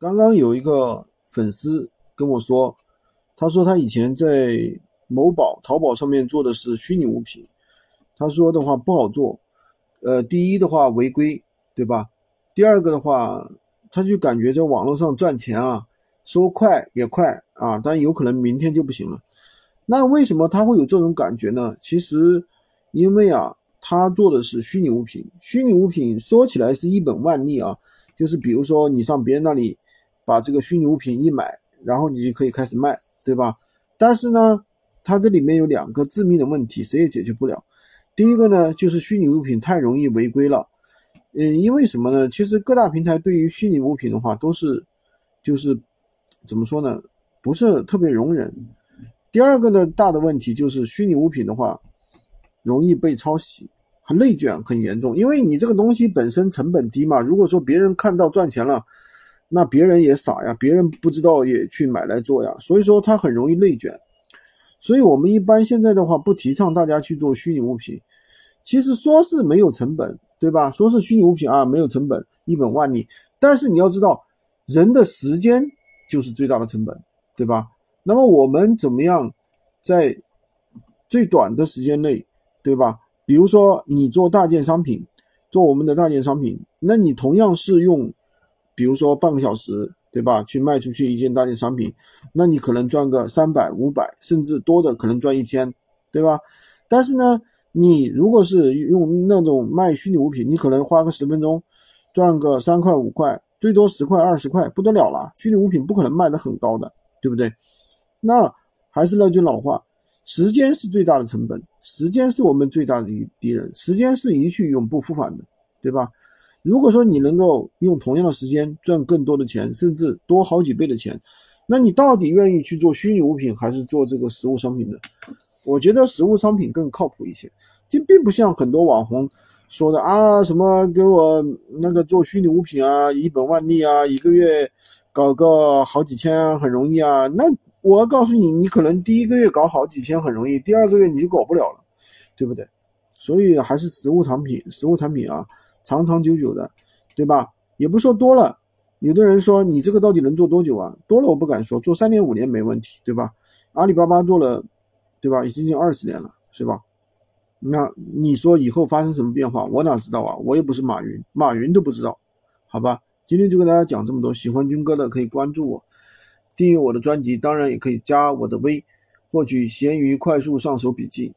刚刚有一个粉丝跟我说，他说他以前在某宝、淘宝上面做的是虚拟物品，他说的话不好做，第一的话违规，对吧？第二个的话，他就感觉在网络上赚钱啊，说快也快啊，但有可能明天就不行了。那为什么他会有这种感觉呢？其实因为啊，他做的是虚拟物品，虚拟物品说起来是一本万利啊，就是比如说你上别人那里把这个虚拟物品一买，然后你就可以开始卖，对吧？但是呢，它这里面有两个致命的问题，谁也解决不了。第一个呢，就是虚拟物品太容易违规了。因为什么呢？其实各大平台对于虚拟物品的话都是，就是怎么说呢，不是特别容忍。第二个呢，大的问题就是虚拟物品的话容易被抄袭，很内卷，很严重。因为你这个东西本身成本低嘛，如果说别人看到赚钱了，那别人也傻呀，别人不知道也去买来做呀，所以说它很容易内卷。所以我们一般现在的话不提倡大家去做虚拟物品。其实说是没有成本，对吧？说是虚拟物品啊，没有成本，一本万利。但是你要知道，人的时间就是最大的成本，对吧？那么我们怎么样在最短的时间内，对吧？比如说你做大件商品，做我们的大件商品，那你同样是用比如说半个小时，对吧，去卖出去一件大件商品，那你可能赚个300、500，甚至多的可能赚1000，对吧？但是呢，你如果是用那种卖虚拟物品，你可能花个10分钟赚个3块5块，最多10块20块，不得了了。虚拟物品不可能卖得很高的，对不对？那还是那句老话，时间是最大的成本，时间是我们最大的敌人，时间是一去永不复返的，对吧？如果说你能够用同样的时间赚更多的钱，甚至多好几倍的钱，那你到底愿意去做虚拟物品还是做这个实物商品呢？我觉得实物商品更靠谱一些，这并不像很多网红说的啊，什么给我那个做虚拟物品啊，一本万利啊，一个月搞个好几千啊，很容易啊。那我告诉你，你可能第一个月搞好几千很容易，第二个月你就搞不了了，对不对？所以还是实物产品啊，长长久久的，对吧？也不说多了，有的人说你这个到底能做多久啊？多了我不敢说，做3年5年没问题，对吧？阿里巴巴做了，对吧？已经20年了，是吧？那你说以后发生什么变化，我哪知道啊？我也不是马云，马云都不知道，好吧？今天就跟大家讲这么多，喜欢军哥的可以关注我，订阅我的专辑，当然也可以加我的微，获取闲鱼快速上手笔记。